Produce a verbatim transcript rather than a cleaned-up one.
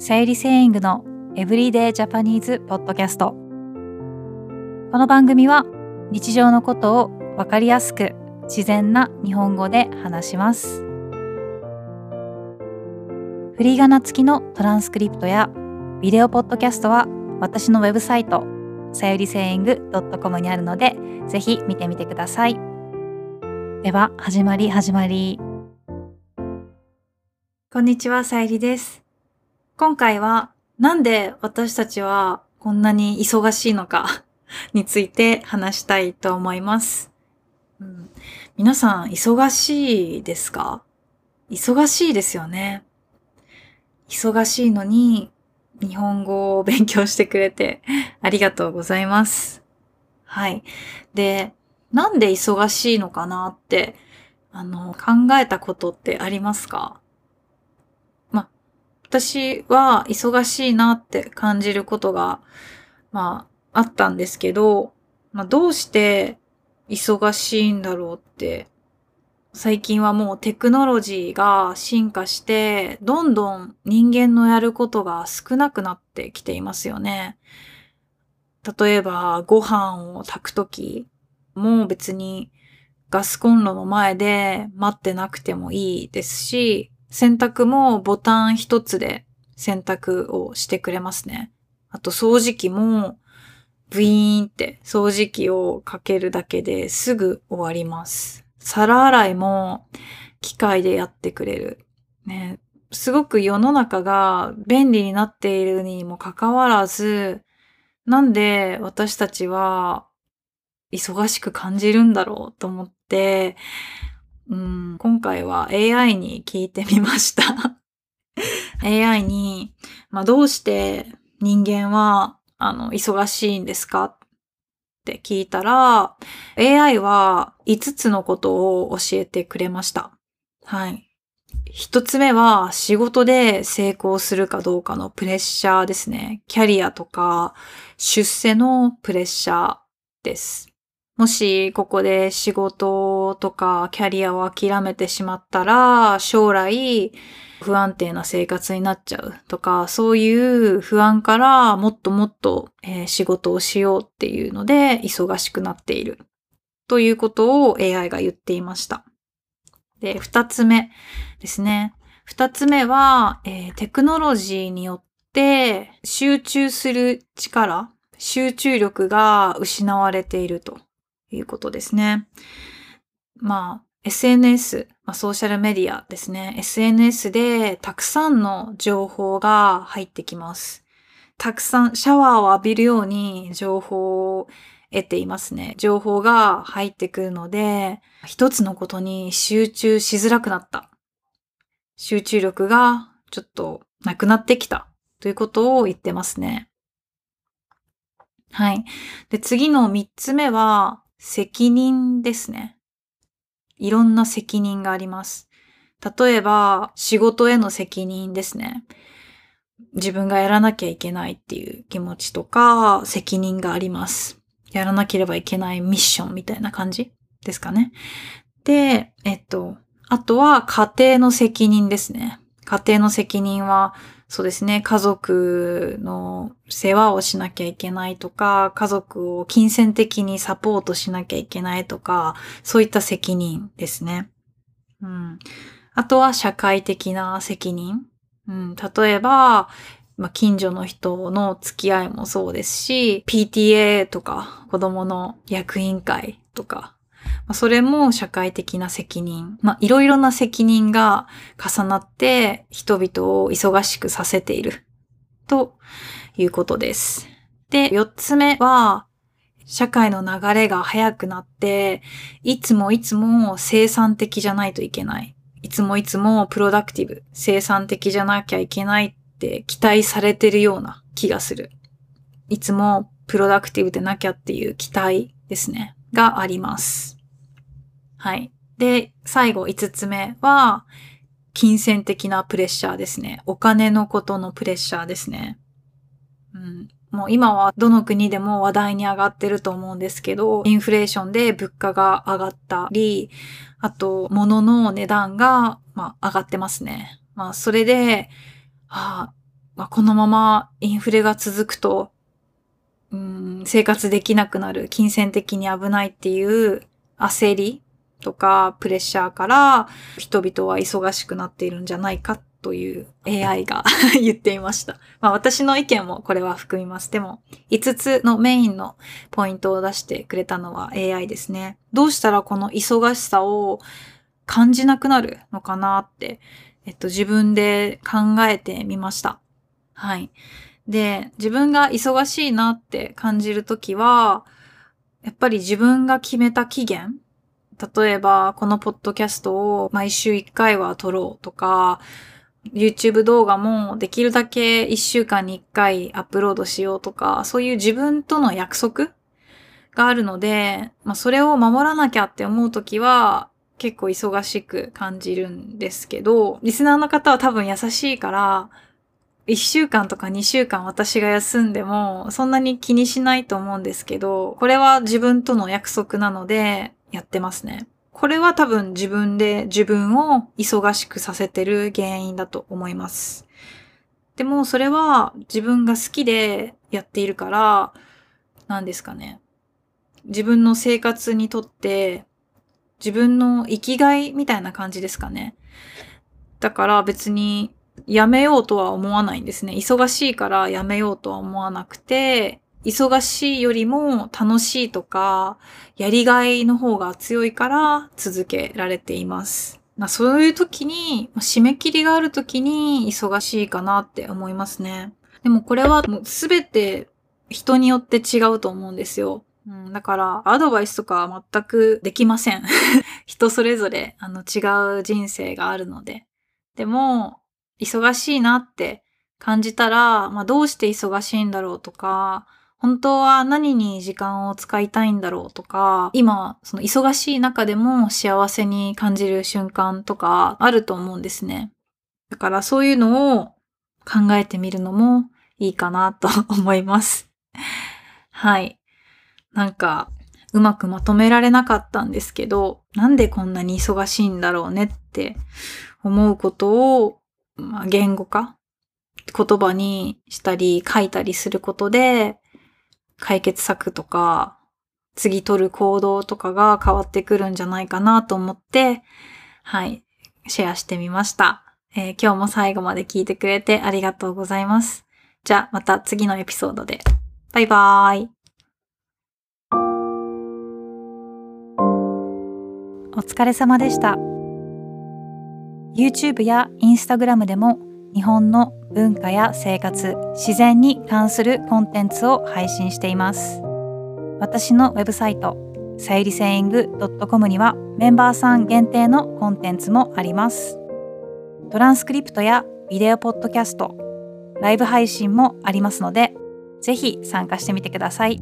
シャイリ・セイングのエブリデイ・ジャパニーズ・ポッドキャスト。この番組は日常のことをわかりやすく自然な日本語で話します。フリーガナ付きのトランスクリプトやビデオポッドキャストは私のウェブサイトさゆりセイング ドットコム にあるので、ぜひ見てみてください。では始まり始まり。こんにちは、さゆりです。今回はなんで私たちはこんなに忙しいのかについて話したいと思います。うん、皆さん忙しいですか？忙しいですよね。忙しいのに日本語を勉強してくれてありがとうございます。はい。で、なんで忙しいのかなって、あの、考えたことってありますか？まあ、私は忙しいなって感じることが、まあ、あったんですけど、まあ、どうして忙しいんだろうって、最近はもうテクノロジーが進化して、どんどん人間のやることが少なくなってきていますよね。例えばご飯を炊くとき、もう別にガスコンロの前で待ってなくてもいいですし、洗濯もボタン一つで洗濯をしてくれますね。あと掃除機もブイーンって掃除機をかけるだけですぐ終わります。皿洗いも機械でやってくれる。ね、すごく世の中が便利になっているにもかかわらず、なんで私たちは忙しく感じるんだろうと思って、うん、今回は エーアイ に聞いてみました。エーアイ に、まあ、どうして人間はあの忙しいんですか？って聞いたら、エーアイ はいつつのことを教えてくれました。はい。ひとつめは仕事で成功するかどうかのプレッシャーですね。キャリアとか出世のプレッシャーです。もしここで仕事とかキャリアを諦めてしまったら、将来不安定な生活になっちゃうとか、そういう不安からもっともっと、えー、仕事をしようっていうので忙しくなっているということを エーアイ が言っていました。で、二つ目ですね。二つ目は、えー、テクノロジーによって集中する力、集中力が失われているということですね。まあ、エスエヌエス、まあ、ソーシャルメディアですね。エスエヌエス でたくさんの情報が入ってきます。たくさんシャワーを浴びるように情報を得ていますね。情報が入ってくるので、一つのことに集中しづらくなった。集中力がちょっとなくなってきたということを言ってますね。はい。で、次の三つ目は責任ですね。いろんな責任があります。例えば、仕事への責任ですね。自分がやらなきゃいけないっていう気持ちとか、責任があります。やらなければいけないミッションみたいな感じですかね。で、えっと、あとは家庭の責任ですね。家庭の責任は、そうですね、家族の世話をしなきゃいけないとか、家族を金銭的にサポートしなきゃいけないとか、そういった責任ですね。うん。あとは社会的な責任。うん。例えば、まあ、近所の人の付き合いもそうですし、ピーティーエー とか、子供の役員会とか、それも社会的な責任。まあ、いろいろな責任が重なって人々を忙しくさせているということです。で、四つ目は社会の流れが速くなって、いつもいつも生産的じゃないといけない。いつもいつもプロダクティブ、生産的じゃなきゃいけないって期待されてるような気がする。いつもプロダクティブでなきゃっていう期待ですね。があります。はい。で、最後いつつめは、金銭的なプレッシャーですね。お金のことのプレッシャーですね。うん。もう今はどの国でも話題に上がってると思うんですけど、インフレーションで物価が上がったり、あと、物の値段が、まあ、上がってますね。まあ、それで、ああ、まあ、このままインフレが続くと、うーん、生活できなくなる、金銭的に危ないっていう焦りとかプレッシャーから人々は忙しくなっているんじゃないかという エーアイ が言っていました。まあ私の意見もこれは含みます。でもいつつのメインのポイントを出してくれたのは エーアイ ですね。どうしたらこの忙しさを感じなくなるのかなって、えっと自分で考えてみました。はい。で、自分が忙しいなって感じるときは、やっぱり自分が決めた期限、例えばこのポッドキャストを毎週いっかいは撮ろうとか、YouTube 動画もできるだけいっしゅうかんにいっかいアップロードしようとか、そういう自分との約束があるので、まあ、それを守らなきゃって思うときは結構忙しく感じるんですけど、リスナーの方は多分優しいから、いっしゅうかんとかにしゅうかん私が休んでもそんなに気にしないと思うんですけど、これは自分との約束なのでやってますね。これは多分自分で自分を忙しくさせてる原因だと思います。でもそれは自分が好きでやっているから、なんですかね。自分の生活にとって自分の生きがいみたいな感じですかね。だから別にやめようとは思わないんですね。忙しいからやめようとは思わなくて、忙しいよりも楽しいとか、やりがいの方が強いから続けられています。まあ、そういう時に、締め切りがある時に忙しいかなって思いますね。でもこれはもう全て人によって違うと思うんですよ。うん、だからアドバイスとか全くできません。人それぞれあの違う人生があるので。でも、忙しいなって感じたら、まあ、どうして忙しいんだろうとか、本当は何に時間を使いたいんだろうとか、今、その忙しい中でも幸せに感じる瞬間とかあると思うんですね。だからそういうのを考えてみるのもいいかなと思います。はい。なんか、うまくまとめられなかったんですけど、なんでこんなに忙しいんだろうねって思うことを、まあ、言語化、言葉にしたり書いたりすることで、解決策とか、次取る行動とかが変わってくるんじゃないかなと思って、はい、シェアしてみました。えー、今日も最後まで聞いてくれてありがとうございます。じゃあまた次のエピソードで。バイバーイ。お疲れ様でした。YouTube や Instagram でも日本の文化や生活、自然に関するコンテンツを配信しています。私のウェブサイト、さゆりセイング .com にはメンバーさん限定のコンテンツもあります。トランスクリプトやビデオポッドキャスト、ライブ配信もありますので、ぜひ参加してみてください。